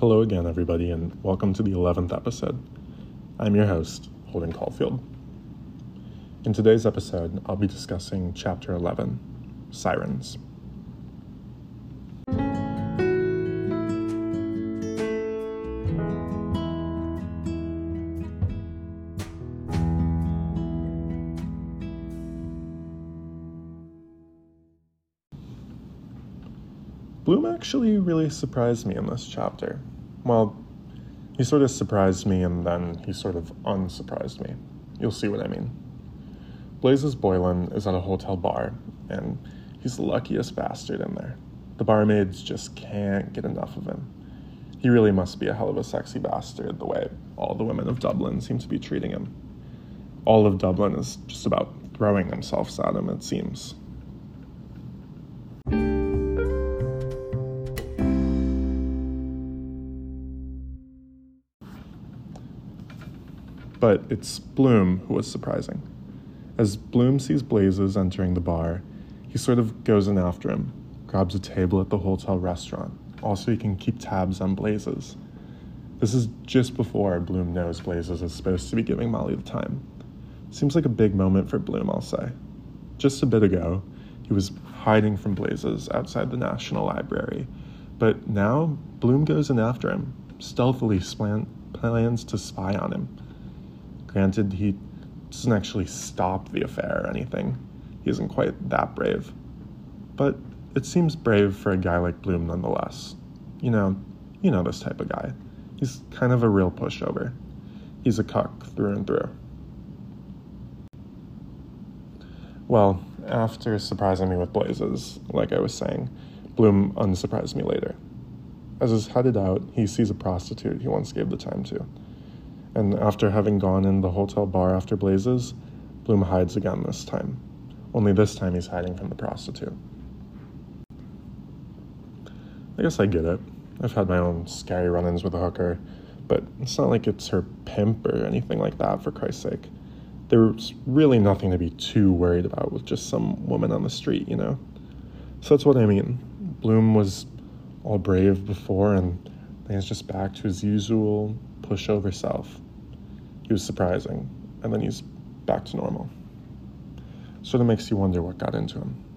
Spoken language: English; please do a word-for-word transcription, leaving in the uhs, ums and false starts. Hello again, everybody, and welcome to the eleventh episode. I'm your host, Holden Caulfield. In today's episode, I'll be discussing Chapter eleven, Sirens. Bloom actually really surprised me in this chapter. Well, he sort of surprised me and then he sort of unsurprised me. You'll see what I mean. Blazes Boylan is at a hotel bar, and he's the luckiest bastard in there. The barmaids just can't get enough of him. He really must be a hell of a sexy bastard, the way all the women of Dublin seem to be treating him. All of Dublin is just about throwing themselves at him, it seems. But it's Bloom who was surprising. As Bloom sees Blazes entering the bar, he sort of goes in after him, grabs a table at the hotel restaurant, also he can keep tabs on Blazes. This is just before Bloom knows Blazes is supposed to be giving Molly the time. Seems like a big moment for Bloom, I'll say. Just a bit ago, he was hiding from Blazes outside the National Library, but now Bloom goes in after him, stealthily plan- plans to spy on him. Granted, he doesn't actually stop the affair or anything. He isn't quite that brave. But it seems brave for a guy like Bloom nonetheless. You know, you know this type of guy. He's kind of a real pushover. He's a cuck through and through. Well, after surprising me with Blazes, like I was saying, Bloom unsurprised me later. As he's headed out, he sees a prostitute he once gave the time to. And after having gone in the hotel bar after Blazes, Bloom hides again this time. Only this time he's hiding from the prostitute. I guess I get it. I've had my own scary run-ins with a hooker, but it's not like it's her pimp or anything like that, for Christ's sake. There's really nothing to be too worried about with just some woman on the street, you know? So that's what I mean. Bloom was all brave before, and then he's just back to his usual pushover self. He was surprising, and then he's back to normal. Sort of makes you wonder what got into him.